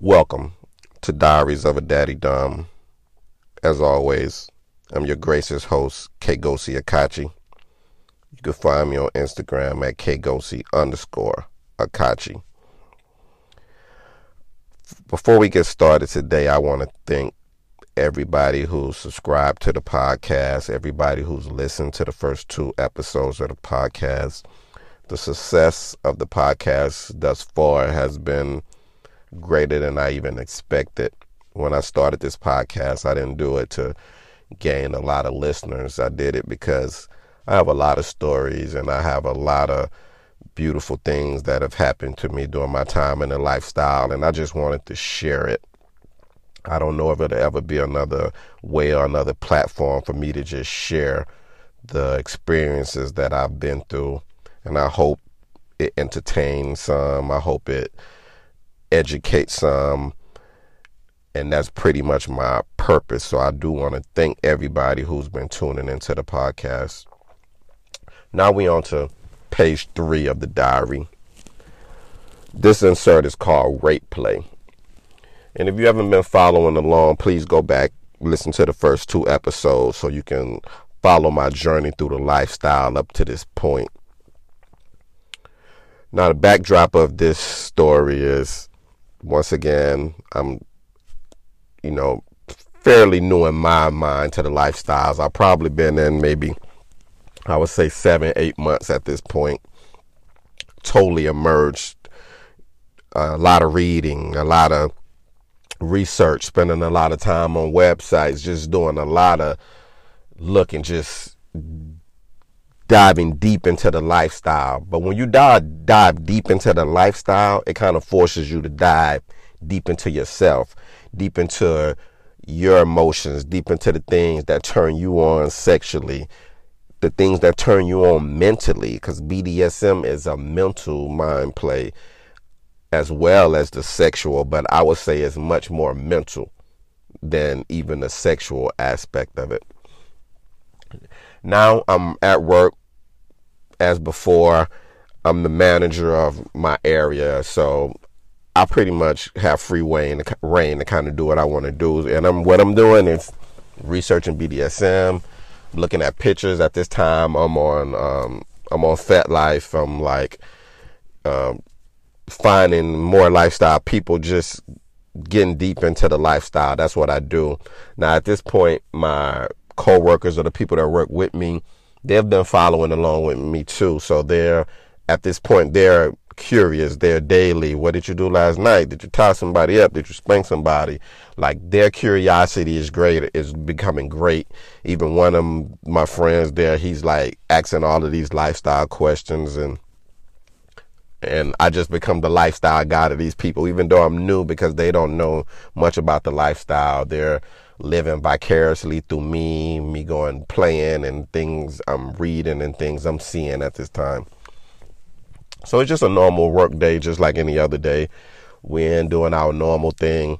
Welcome to Diaries of a Daddy Dom. As always, I'm your gracious host, Kgosi Akachi. You can find me on Instagram at Kgosi_Akachi. Before we get started today, I want to thank everybody who's subscribed to the podcast, everybody who's listened to the first two episodes of the podcast. The success of the podcast thus far has been greater than I even expected. When I started this podcast, I didn't do it to gain a lot of listeners. I did it because I have a lot of stories and I have a lot of beautiful things that have happened to me during my time in the lifestyle, and I just wanted to share it. I don't know if it'll ever be another way or another platform for me to just share the experiences that I've been through. And I hope it entertains some. I hope it educates some. And that's pretty much my purpose. So I do want to thank everybody who's been tuning into the podcast. Now we on to page 3 of the diary. This insert is called Rape Play. And if you haven't been following along, please go back, listen to the first two episodes so you can follow my journey through the lifestyle up to this point. Now, the backdrop of this story is, once again, I'm, fairly new in my mind to the lifestyles. I've probably been in maybe, 7-8 months at this point. Totally immersed. A lot of reading, a lot of research, spending a lot of time on websites, just doing a lot of looking, just diving deep into the lifestyle. But when you dive deep into the lifestyle, it kind of forces you to dive deep into yourself, deep into your emotions, deep into the things that turn you on sexually, the things that turn you on mentally, because BDSM is a mental mind play as well as the sexual, but I would say it's much more mental than even the sexual aspect of it. Now I'm at work as before. I'm the manager of my area, so I pretty much have free reign to kind of do what I want to do. And what I'm doing is researching BDSM, looking at pictures. At this time, I'm on FetLife. I'm like finding more lifestyle people, just getting deep into the lifestyle. That's what I do. Now at this point, my co-workers or the people that work with me, they've been following along with me too. So they're curious. They're daily. What did you do last night? Did you tie somebody up? Did you spank somebody? Like, their curiosity is great. It's becoming great. Even one of my friends there, he's like asking all of these lifestyle questions, and I just become the lifestyle guy to these people, even though I'm new, because they don't know much about the lifestyle. They're living vicariously through me going playing and things I'm reading and things I'm seeing at this time. So it's just a normal work day, just like any other day. We're in doing our normal thing.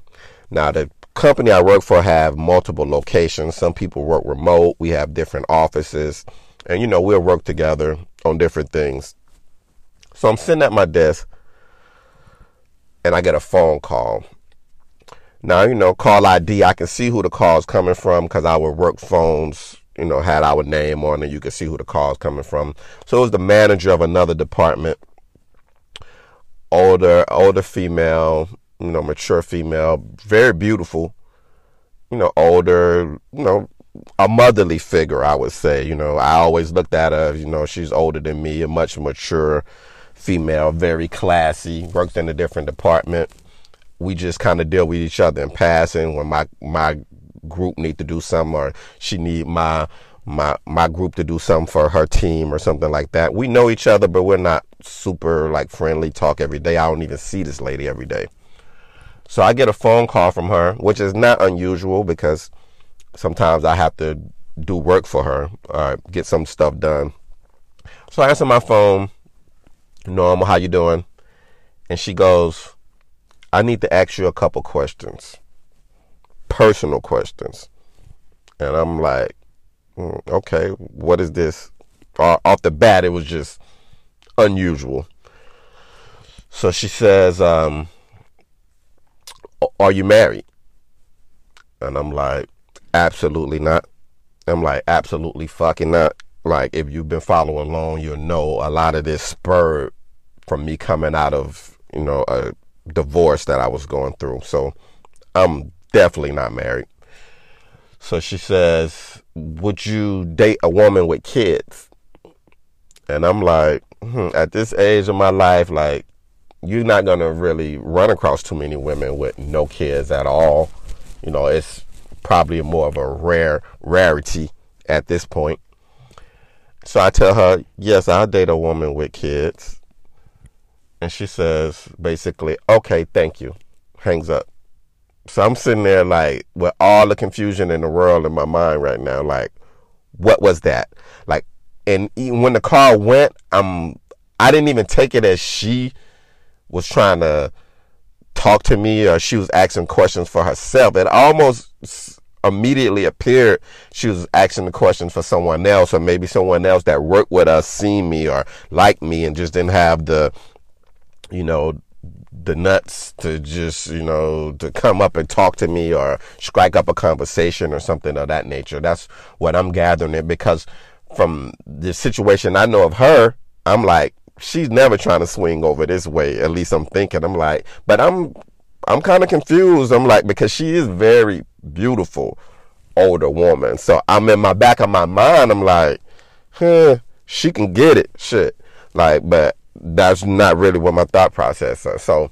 Now, the company I work for have multiple locations. Some people work remote. We have different offices. And, we'll work together on different things. So I'm sitting at my desk, and I get a phone call. Now, call ID, I can see who the call's coming from, because our work phones, had our name on it. You can see who the call's coming from. So it was the manager of another department, older female, mature female, very beautiful, older, a motherly figure, I would say. I always looked at her, she's older than me, a much mature female, very classy, works in a different department. We just kind of deal with each other in passing. When my group need to do something, or she need my group to do something for her team or something like that. We know each other, but we're not super like friendly talk every day. I don't even see this lady every day. So I get a phone call from her, which is not unusual, because sometimes I have to do work for her or get some stuff done. So I answer my phone, normal, how you doing? And she goes, I need to ask you a couple questions, personal questions. And I'm like, okay, what is this? Off the bat, it was just unusual. So she says, are you married? And I'm like, absolutely not. I'm like, absolutely fucking not. Like, if you've been following along, you'll know a lot of this spurred from me coming out of, you know, a divorce that I was going through. So I'm definitely not married. So she says, would you date a woman with kids? And I'm like, at this age of my life, like, you're not going to really run across too many women with no kids at all. You know, it's probably more of a rarity at this point. So I tell her, yes, I'll date a woman with kids. And she says, basically, okay, thank you. Hangs up. So I'm sitting there like with all the confusion in the world in my mind right now. Like, what was that? Like, and even when the car went, I didn't even take it as she was trying to talk to me or she was asking questions for herself. It almost immediately appeared she was asking the questions for someone else, or maybe someone else that worked with us seen me or liked me and just didn't have the, you know, the nuts to just, you know, to come up and talk to me or strike up a conversation or something of that nature. That's what I'm gathering it, because from the situation I know of her, I'm like, she's never trying to swing over this way. At least I'm thinking. I'm like, but I'm kind of confused. I'm like, because she is very beautiful, older woman. So I'm in my back of my mind. I'm like, she can get it, shit. Like, but that's not really what my thought process is. So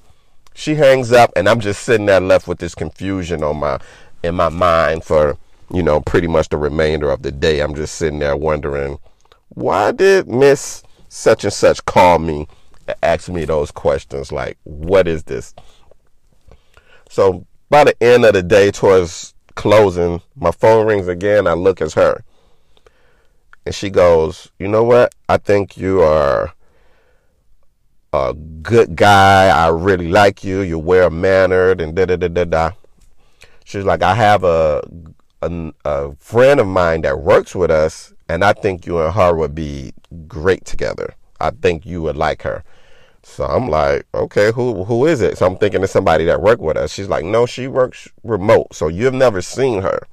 she hangs up, and I'm just sitting there left with this confusion in my mind for, you know, pretty much the remainder of the day. I'm just sitting there wondering, why did Miss such and such called me and asked me those questions? Like, what is this? So by the end of the day, towards closing, my phone rings again. I look at her, and she goes, you know what? I think you are a good guy. I really like you. You're well-mannered and da-da-da-da-da. She's like, I have a friend of mine that works with us, and I think you and her would be great together. I think you would like her. So I'm like, okay, who is it? So I'm thinking it's somebody that worked with us. She's like, no, she works remote, so you've never seen her.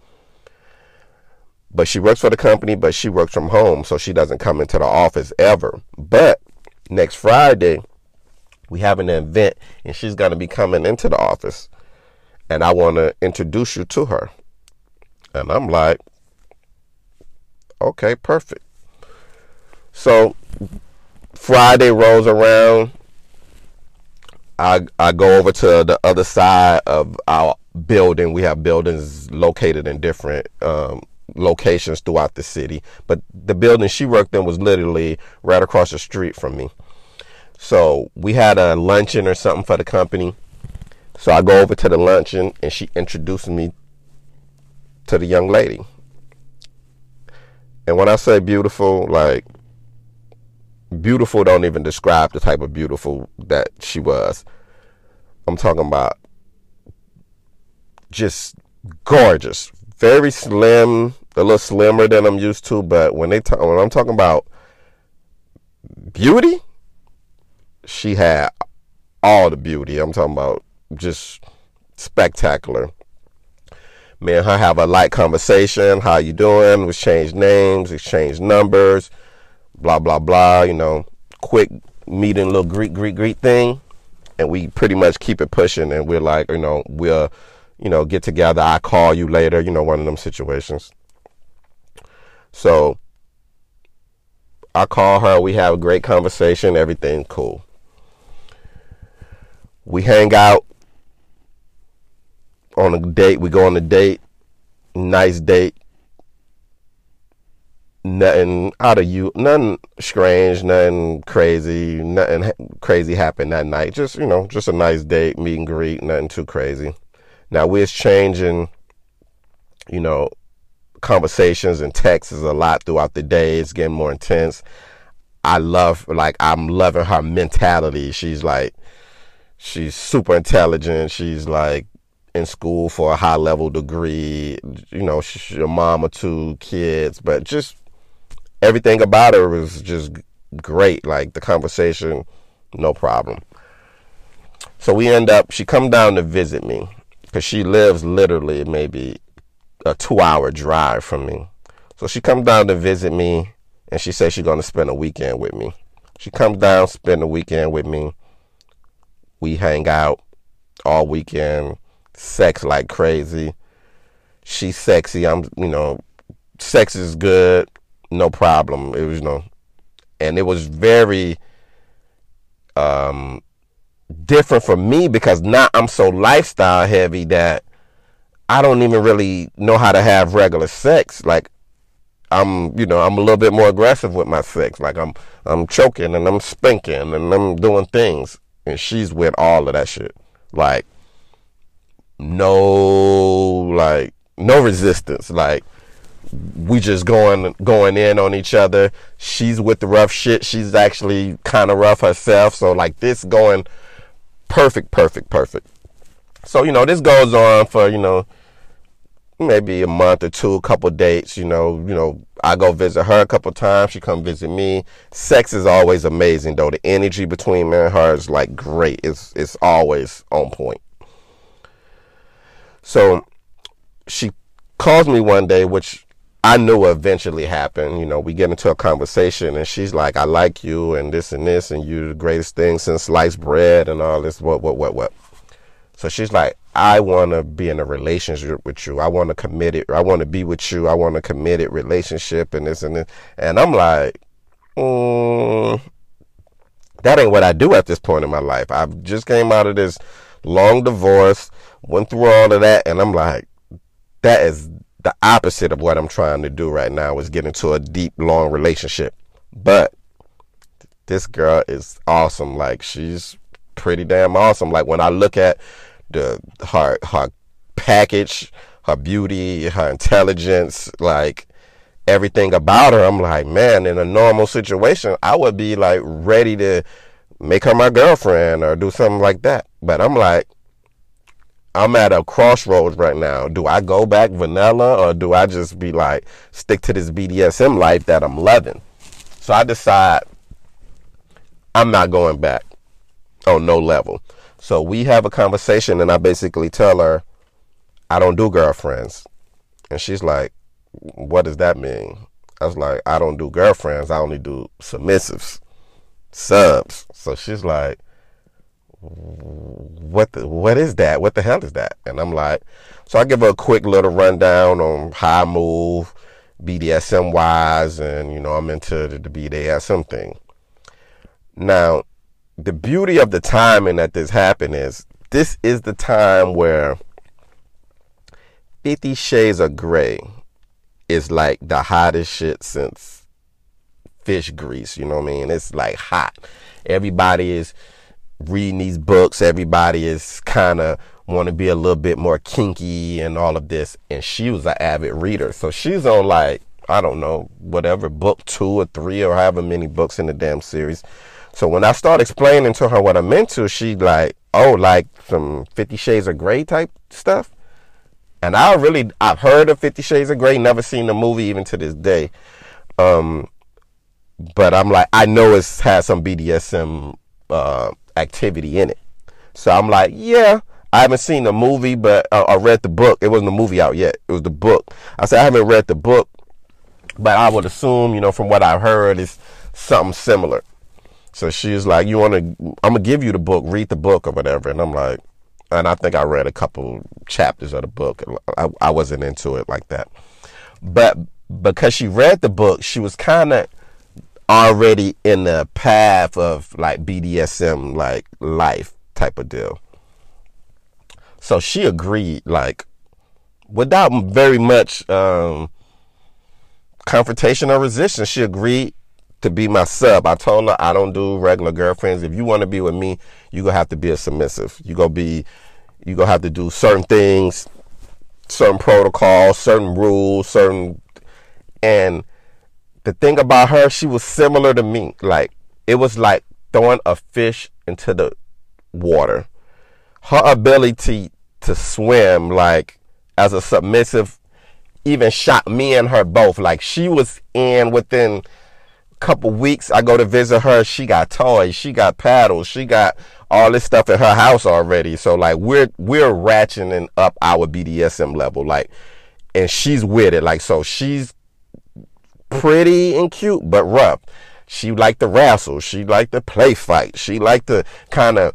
But she works for the company, but she works from home, so she doesn't come into the office ever. But next Friday, we have an event, and she's going to be coming into the office, and I want to introduce you to her. And I'm like, okay, perfect. So Friday rolls around. I go over to the other side of our building. We have buildings located in different locations throughout the city. But the building she worked in was literally right across the street from me. So we had a luncheon or something for the company. So I go over to the luncheon, and she introduced me to the young lady. And when I say beautiful, like, beautiful don't even describe the type of beautiful that she was. I'm talking about just gorgeous, very slim, a little slimmer than I'm used to. But when I'm talking about beauty, she had all the beauty. I'm talking about just spectacular. Me and her have a light conversation. How you doing? We exchange names, exchange numbers, blah, blah, blah. You know, quick meeting, little greet thing. And we pretty much keep it pushing. And we're like, you know, we'll, you know, get together. I call you later. You know, one of them situations. So I call her. We have a great conversation. Everything cool. We hang out. On a date, we go on a date, nice date, nothing out of you, nothing strange, nothing crazy happened that night, just, you know, just a nice date, meet and greet, nothing too crazy. Now, we're exchanging, you know, conversations and texts a lot throughout the day. It's getting more intense. I'm loving her mentality. She's super intelligent. She's like, in school for a high level degree, you know, she's a mom of two kids, but just everything about her was just great. Like the conversation, no problem. So she come down to visit me, because she lives literally maybe a 2-hour drive from me. So she comes down to visit me, and she says she's going to spend a weekend with me. She comes down, spend the weekend with me. We hang out all weekend, sex like crazy. She's sexy. I'm, you know, sex is good, no problem. It was, you know, and it was very different for me, because now I'm so lifestyle heavy that I don't even really know how to have regular sex. Like, I'm, you know, I'm a little bit more aggressive with my sex. Like, I'm choking and I'm spanking and I'm doing things, and she's with all of that shit. Like, no resistance. Like, we just going in on each other. She's with the rough shit. She's actually kind of rough herself. So, like, this going perfect. So, you know, this goes on for, you know, maybe a month or two, a couple dates, you know, I go visit her a couple times. She come visit me. Sex is always amazing, though. The energy between me and her is, like, great. It's always on point. So she calls me one day, which I knew eventually happened. You know, we get into a conversation, and she's like, I like you, and this and this, and you're the greatest thing since sliced bread and all this, what. So she's like, I want to be in a relationship with you. I want to be with you. I want a committed relationship and this and this. And I'm like, that ain't what I do at this point in my life. I just came out of this long divorce, went through all of that. And I'm like, that is the opposite of what I'm trying to do right now, is get into a deep, long relationship. But this girl is awesome. Like, she's pretty damn awesome. Like, when I look at her package, her beauty, her intelligence, like everything about her, I'm like, man, in a normal situation, I would be like ready to make her my girlfriend or do something like that. But I'm like, I'm at a crossroads right now. Do I go back vanilla, or do I just be like, stick to this BDSM life that I'm loving? So I decide I'm not going back on no level. So we have a conversation, and I basically tell her, I don't do girlfriends. And she's like, what does that mean? I was like, I don't do girlfriends. I only do submissives, subs. So she's like, what is that? What the hell is that? And I'm like, so I give her a quick little rundown on how I move BDSM-wise, and, you know, I'm into the BDSM thing. Now, the beauty of the timing that this happened is, this is the time where 50 Shades of Grey is like the hottest shit since fish grease, you know what I mean? It's like hot. Everybody is reading these books. Everybody is kind of want to be a little bit more kinky and all of this. And she was an avid reader. So she's on, like, I don't know, whatever, book 2 or 3 or however many books in the damn series. So when I start explaining to her what I'm into, she like, oh, like some 50 Shades of Grey type stuff. And I've heard of 50 Shades of Grey, never seen the movie even to this day. But I'm like, I know it has some BDSM activity in it. So I'm like, yeah, I haven't seen the movie, but I read the book. It wasn't the movie out yet. It was the book. I said, I haven't read the book, but I would assume, you know, from what I've heard, it's something similar. So she's like, I'm going to give you the book, read the book or whatever. And I'm like, and I think I read a couple chapters of the book. I wasn't into it like that. But because she read the book, she was kind of already in the path of like BDSM, like life type of deal. So she agreed, like, without very much confrontation or resistance, she agreed to be my sub. I told her, I don't do regular girlfriends. If you want to be with me, you gonna have to be a submissive. You gonna have to do certain things, certain protocols, certain rules, certain. And the thing about her, she was similar to me. Like, it was like throwing a fish into the water. Her ability to swim, like as a submissive, even shot me and her both. Like, she was in within couple weeks, I go to visit her, she got toys, she got paddles, she got all this stuff at her house already. So like we're ratcheting up our BDSM level, like, and she's with it. Like, so she's pretty and cute, but rough. She liked to wrestle. She liked to play fight. She liked to kind of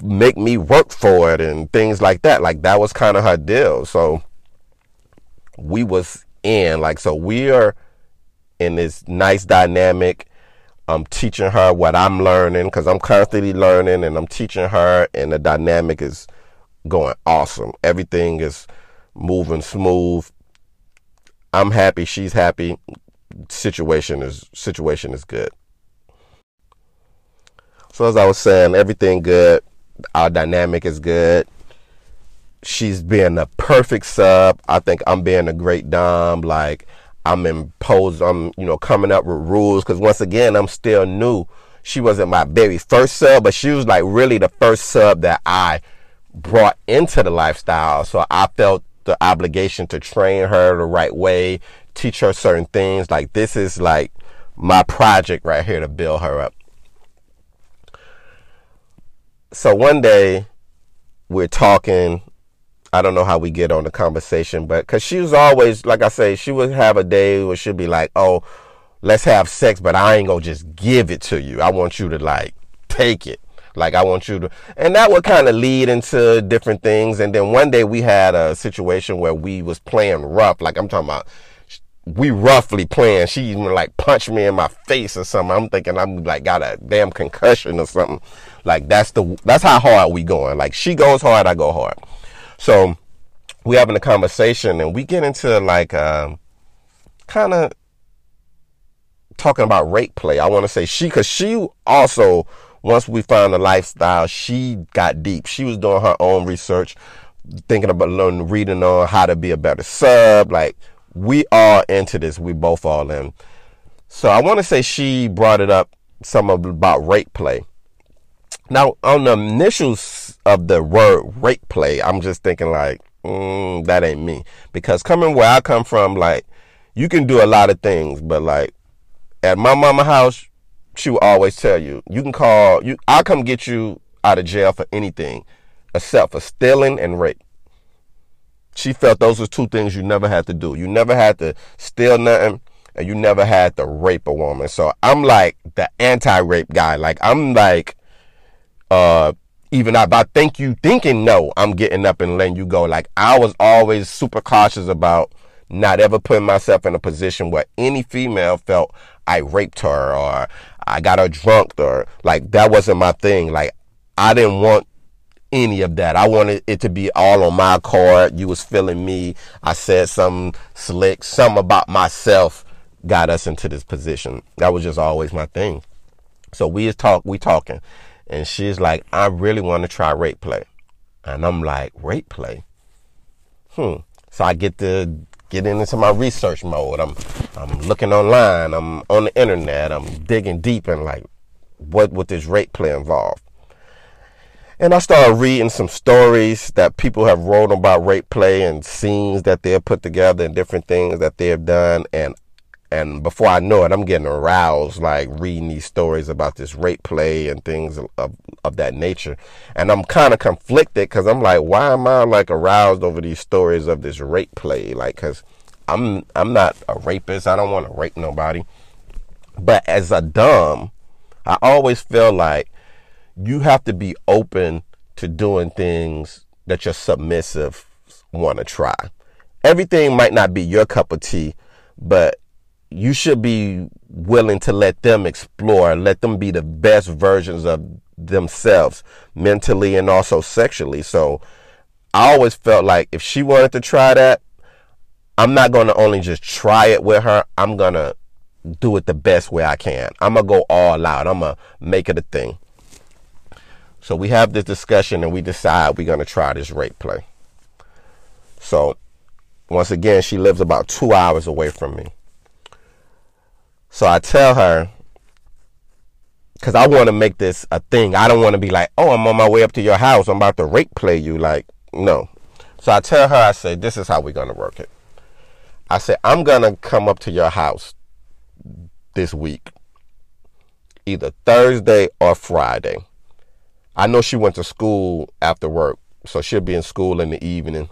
make me work for it and things like that. Like that was kind of her deal. So we was in, like, so we are in this nice dynamic. I'm teaching her what I'm learning, because I'm constantly learning, and I'm teaching her, and the dynamic is going awesome. Everything is moving smooth. I'm happy. She's happy. Situation is good. So as I was saying, everything good. Our dynamic is good. She's being a perfect sub. I think I'm being a great dom. Like, I'm imposed. I'm, you know, coming up with rules, because once again, I'm still new. She wasn't my very first sub, but she was like really the first sub that I brought into the lifestyle. So I felt the obligation to train her the right way, teach her certain things. Like, this is like my project right here to build her up. So one day we're talking, I don't know how we get on the conversation, but because she was always, like I say, she would have a day where she'd be like, oh, let's have sex, but I ain't gonna just give it to you. I want you to like take it. Like, I want you to, and that would kind of lead into different things. And then one day we had a situation where we was playing rough. Like, I'm talking about, we roughly playing. She even like punched me in my face or something. I'm thinking I'm like got a damn concussion or something. Like, that's how hard we going. Like, she goes hard, I go hard. So we having a conversation, and we get into like kind of talking about rate play. I want to say she, because she also, once we found the lifestyle, she got deep. She was doing her own research, thinking about learning, reading on how to be a better sub. Like, we all into this. We both all in. So I want to say she brought it up, something about rate play. Now, on the initials of the word rate play, I'm just thinking like, that ain't me. Because coming where I come from, like, you can do a lot of things. But like, at my mama house, she will always tell you, you can call, you, I'll come get you out of jail for anything except for stealing and rape. She felt those were two things you never had to do. You never had to steal nothing, and you never had to rape a woman. So I'm like the anti-rape guy. Like, I'm like, even if I think you thinking no, I'm getting up and letting you go. Like, I was always super cautious about not ever putting myself in a position where any female felt I raped her or I got her drunk, or like, that wasn't my thing. Like, I didn't want any of that. I wanted it to be all on my card. You was feeling me. I said something slick, something about myself got us into this position. That was just always my thing. So we talking, and she's like, I really want to try rate play. And I'm like, rate play? So I get to get into my research mode. I'm looking online. I'm on the internet. I'm digging deep and like, what would this rate play involve? And I started reading some stories that people have wrote about rate play and scenes that they've put together and different things that they've done. And before I know it, I'm getting aroused, like reading these stories about this rate play and things of that nature. And I'm kind of conflicted, because I'm like, why am I like aroused over these stories of this rate play? Like, because I'm not a rapist. I don't want to rape nobody. But as a dom, I always feel like you have to be open to doing things that your submissive want to try. Everything might not be your cup of tea, but you should be willing to let them explore, let them be the best versions of themselves mentally and also sexually. So I always felt like if she wanted to try that, I'm not going to only just try it with her. I'm going to do it the best way I can. I'm going to go all out. I'm going to make it a thing. So we have this discussion, and we decide we're going to try this rate play. So once again, she lives about 2 hours away from me. So I tell her, because I want to make this a thing. I don't want to be like, oh, I'm on my way up to your house, I'm about to rate play you. Like, no. So I tell her, I say, this is how we're going to work it. I say, I'm going to come up to your house this week, either Thursday or Friday. I know she went to school after work, so she'll be in school in the evening.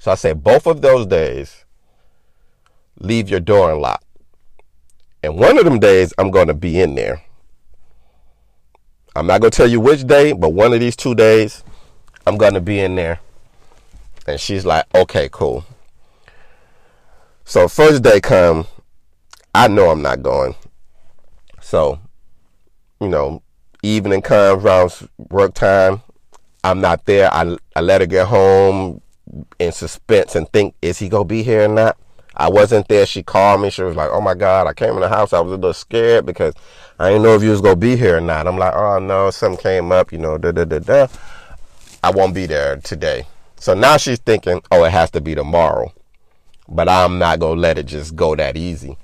So I said, both of those days, leave your door unlocked. And one of them days, I'm going to be in there. I'm not going to tell you which day, but one of these 2 days, I'm going to be in there. And she's like, okay, cool. So first day come, I know I'm not going. So, you know, evening comes around work time. I'm not there. I let her get home in suspense and think, is he going to be here or not? I wasn't there. She called me. She was like, oh, my God, I came in the house. I was a little scared because I didn't know if you was going to be here or not. I'm like, oh, no, something came up, you know, da-da-da-da. I won't be there today. So now she's thinking, oh, it has to be tomorrow. But I'm not going to let it just go that easy.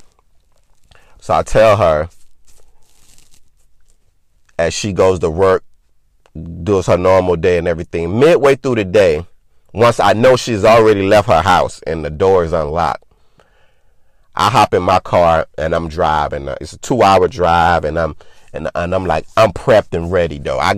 So I tell her, as she goes to work, does her normal day and everything, midway through the day, once I know she's already left her house and the door is unlocked, I hop in my car and I'm driving. It's a 2-hour drive, and I'm like, I'm prepped and ready though. I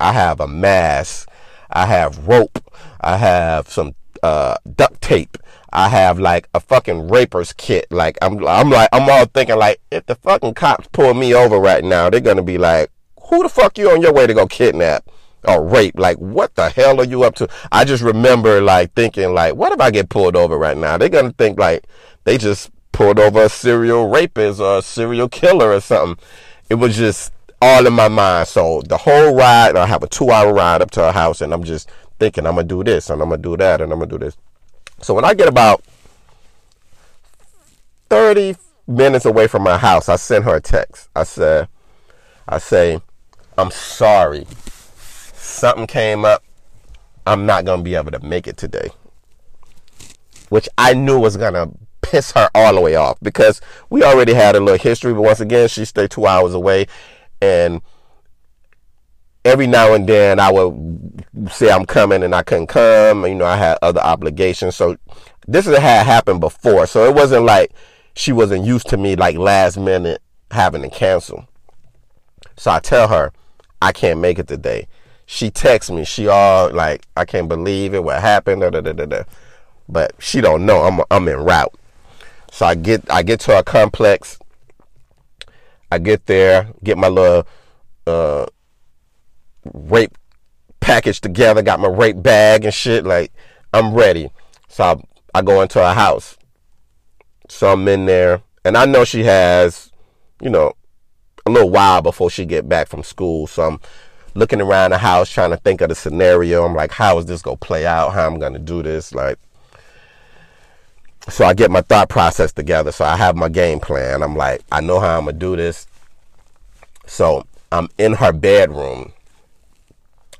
have a mask, I have rope, I have some duct tape, I have like a fucking raper's kit. Like I'm all thinking like, if the fucking cops pull me over right now, they're gonna be like, who the fuck you on your way to go kidnap or rape? Like, what the hell are you up to? I just remember like thinking like, what if I get pulled over right now? They're gonna think like they just pulled over a serial rapist or a serial killer or something. It was just all in my mind. So the whole ride, I have a 2-hour ride up to her house, and I'm just thinking I'm gonna do this and I'm gonna do that and I'm gonna do this. So when I get about 30 minutes away from my house, I sent her a text. I say, I'm sorry. Something came up. I'm not going to be able to make it today. Which I knew was going to piss her all the way off, because we already had a little history. But once again, she stayed 2 hours away. And every now and then I would say I'm coming and I couldn't come. You know, I had other obligations. So this had happened before. So it wasn't like she wasn't used to me like last minute having to cancel. So I tell her, I can't make it today. She texts me. She all like, I can't believe it. What happened? Da, da, da, da, da. But she don't know I'm en route. So I get to her complex. I get there, get my little rape package together, got my rape bag and shit. Like, I'm ready. So I go into her house. So I'm in there. And I know she has, you know, a little while before she get back from school. So I'm looking around the house trying to think of the scenario. I'm like, how is this going to play out? How I'm going to do this? Like, so I get my thought process together. So I have my game plan. I'm like, I know how I'm going to do this. So I'm in her bedroom.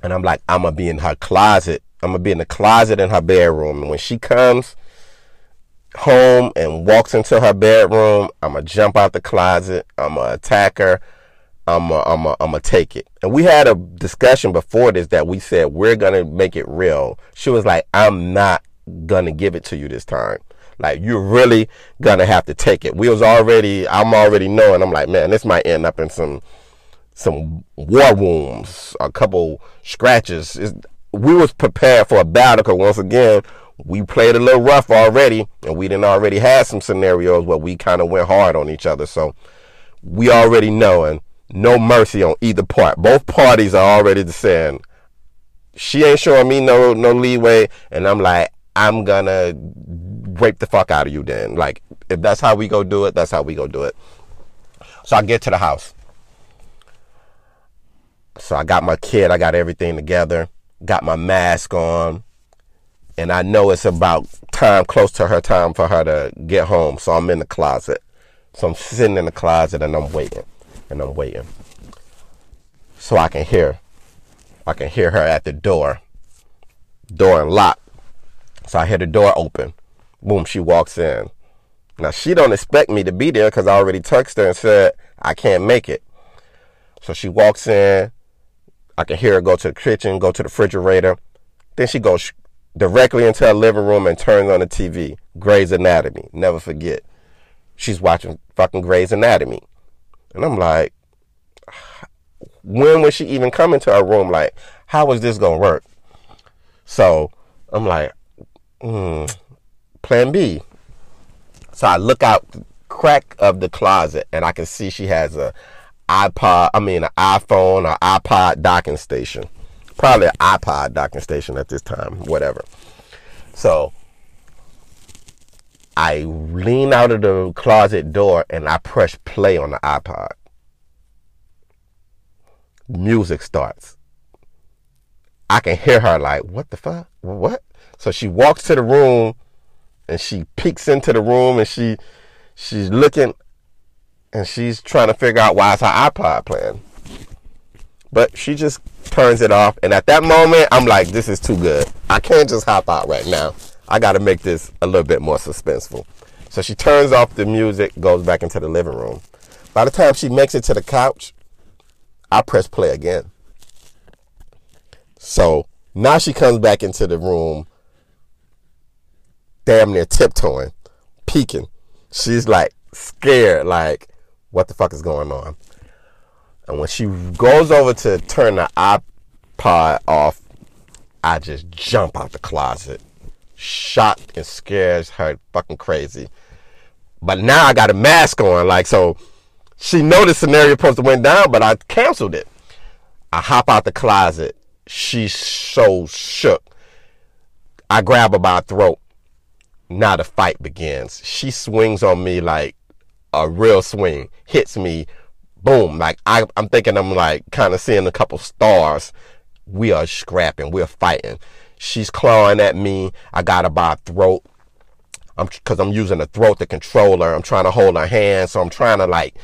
And I'm like, I'm going to be in her closet. I'm going to be in the closet in her bedroom. And when she comes home and walks into her bedroom, I'ma jump out the closet, I'ma attack her, I'ma take it. And we had a discussion before this that we said, we're gonna make it real. She was like, I'm not gonna give it to you this time. Like, you're really gonna have to take it. I'm already knowing. I'm like, man, this might end up in some war wounds, a couple scratches. We was prepared for a battle, because once again, we played a little rough already, and we didn't already have some scenarios where we kind of went hard on each other. So we already know, and no mercy on either part. Both parties are already saying, she ain't showing me no leeway, and I'm like, I'm gonna rape the fuck out of you then. Like, if that's how we go do it, that's how we go do it. So I get to the house. So I got my kid, I got everything together, got my mask on. And I know it's about time, close to her time for her to get home. So I'm in the closet. So I'm sitting in the closet and I'm waiting. And I'm waiting. So I can hear her at the door. Door unlocked. So I hear the door open. Boom, she walks in. Now, she don't expect me to be there, because I already texted her and said, I can't make it. So she walks in. I can hear her go to the kitchen, go to the refrigerator. Then she goes directly into her living room and turns on the TV. Grey's Anatomy. Never forget. She's watching fucking Grey's Anatomy. And I'm like, When would she even come into our room? Like, how is this going to work? So I'm like, plan B. So I look out the crack of the closet and I can see she has an iPhone or iPod docking station. Probably an iPod docking station at this time, whatever. So I lean out of the closet door and I press play on the iPod. Music starts. I can hear her like, what the fuck? What? So she walks to the room and she peeks into the room and she's looking and she's trying to figure out why is her iPod playing. But she just turns it off. And at that moment, I'm like, this is too good. I can't just hop out right now. I got to make this a little bit more suspenseful. So she turns off the music, goes back into the living room. By the time she makes it to the couch, I press play again. So now she comes back into the room, damn near tiptoeing, peeking. She's like scared, like, what the fuck is going on? And when she goes over to turn the iPod off, I just jump out the closet. Shocked and scared her fucking crazy. But now I got a mask on. Like, so she know the scenario supposed to went down, but I canceled it. I hop out the closet. She's so shook. I grab her by her throat. Now the fight begins. She swings on me like a real swing. Hits me. Boom. Like, I'm thinking I'm like kind of seeing a couple stars. We are scrapping. We're fighting. She's clawing at me. I got her by her throat. Because I'm using the throat to control her. I'm trying to hold her hand. So I'm trying to like,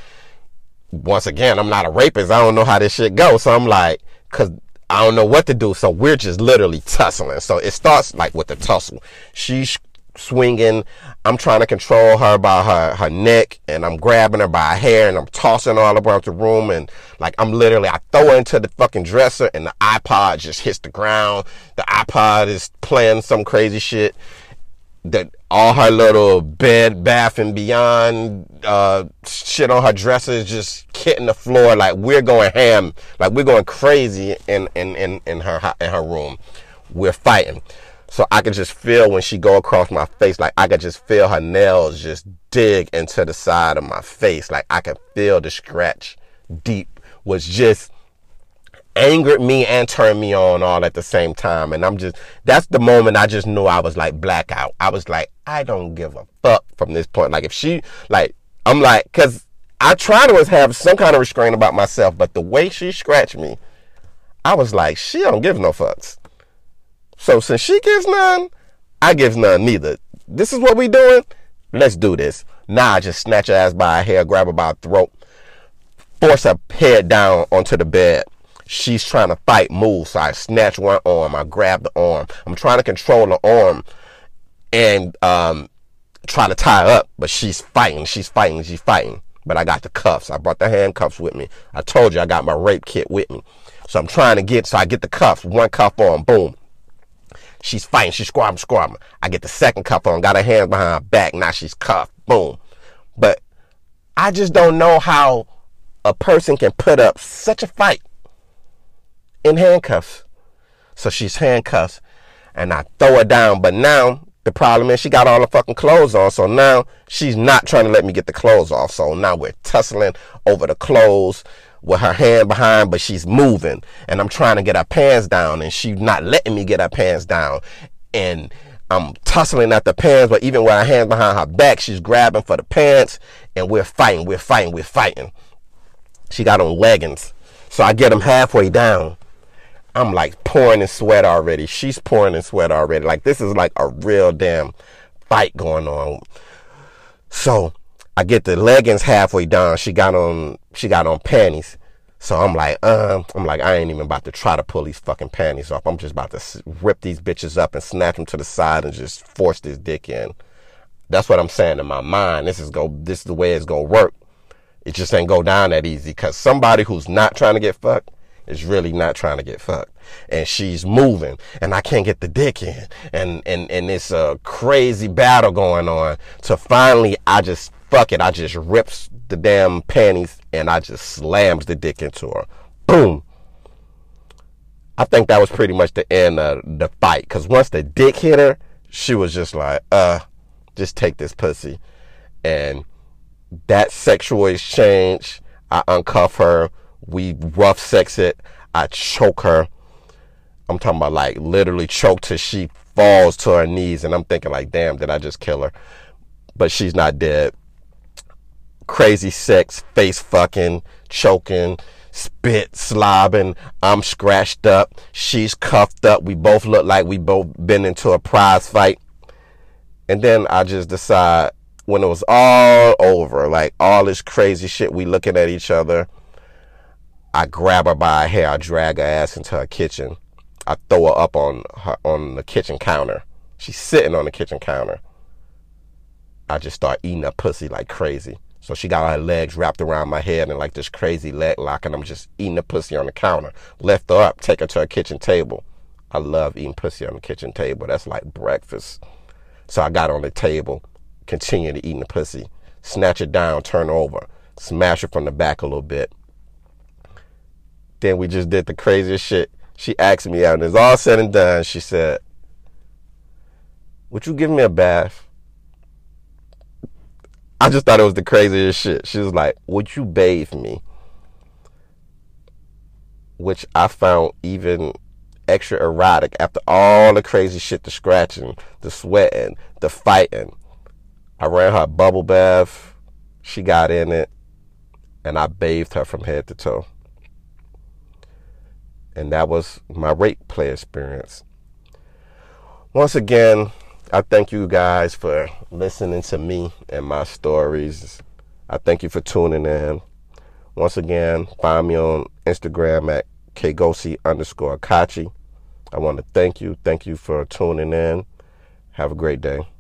once again, I'm not a rapist. I don't know how this shit goes. So I'm like, because I don't know what to do. So we're just literally tussling. So it starts like with the tussle. She's swinging. I'm trying to control her by her neck, and I'm grabbing her by her hair, and I'm tossing all about the room, and like I throw her into the fucking dresser, and the iPod just hits the ground. The iPod is playing some crazy shit. That all her little Bed, Bath and Beyond shit on her dresser is just hitting the floor. Like, we're going ham, like we're going crazy in her room. We're fighting. So I could just feel when she go across my face, like I could just feel her nails just dig into the side of my face. Like I could feel the scratch deep, which just angered me and turned me on all at the same time. And that's the moment I just knew I was like blackout. I was like, I don't give a fuck from this point. Like if she, like, I'm like, cause I try to have some kind of restraint about myself, but the way she scratched me, I was like, she don't give no fucks. So since she gives none, I give none neither. This is what we doing. Let's do this. Now I just snatch her ass by her hair, grab her by her throat, force her head down onto the bed. She's trying to fight, move. So I snatch one arm. I grab the arm. I'm trying to control the arm and try to tie her up. But she's fighting. But I got the cuffs. I brought the handcuffs with me. I told you I got my rape kit with me. So I'm trying to get, so I get the cuffs. One cuff on, boom. She's fighting. She's squabbling. I get the second cuff on. Got her hands behind her back. Now she's cuffed. Boom. But I just don't know how a person can put up such a fight in handcuffs. So she's handcuffed. And I throw her down. But now the problem is she got all her fucking clothes on. So now she's not trying to let me get the clothes off. So now we're tussling over the clothes with her hand behind, but she's moving, and I'm trying to get her pants down, and she's not letting me get her pants down, and I'm tussling at the pants, but even with her hands behind her back, she's grabbing for the pants, and we're fighting. She got on leggings, so I get them halfway down. I'm like pouring in sweat already. She's pouring in sweat already. Like, this is like a real damn fight going on. So I get the leggings halfway down. She got on panties. So I'm like, I ain't even about to try to pull these fucking panties off. I'm just about to rip these bitches up and snatch them to the side and just force this dick in. That's what I'm saying in my mind. This is the way it's gonna work. It just ain't go down that easy, because somebody who's not trying to get fucked is really not trying to get fucked. And she's moving, and I can't get the dick in. And it's a crazy battle going on. So finally, I just rips the damn panties, and I just slams the dick into her. Boom. I think that was pretty much the end of the fight. Because once the dick hit her, she was just like, just take this pussy. And that sexual exchange, I uncuff her. We rough sex it. I choke her. I'm talking about like literally choke till she falls to her knees. And I'm thinking like, damn, did I just kill her? But she's not dead. Crazy sex, face fucking, choking, spit, slobbing. I'm scratched up. She's cuffed up. We both look like we both been into a prize fight. And then I just decide when it was all over, like all this crazy shit, we looking at each other. I grab her by her hair. I drag her ass into her kitchen. I throw her up on the kitchen counter. She's sitting on the kitchen counter. I just start eating her pussy like crazy. So she got her legs wrapped around my head and like this crazy leg lock, and I'm just eating the pussy on the counter. Lift her up, take her to her kitchen table. I love eating pussy on the kitchen table. That's like breakfast. So I got on the table, continued to eat the pussy. Snatch her down, turn her over. Smash her from the back a little bit. Then we just did the craziest shit. She asked me out, and it's all said and done. She said, "Would you give me a bath?" I just thought it was the craziest shit. She was like, "Would you bathe me?" Which I found even extra erotic after all the crazy shit, the scratching, the sweating, the fighting. I ran her a bubble bath. She got in it, and I bathed her from head to toe. And that was my rape play experience. Once again, I thank you guys for listening to me and my stories. I thank you for tuning in. Once again, find me on Instagram at Kgosi_Akachi. I want to thank you. Thank you for tuning in. Have a great day.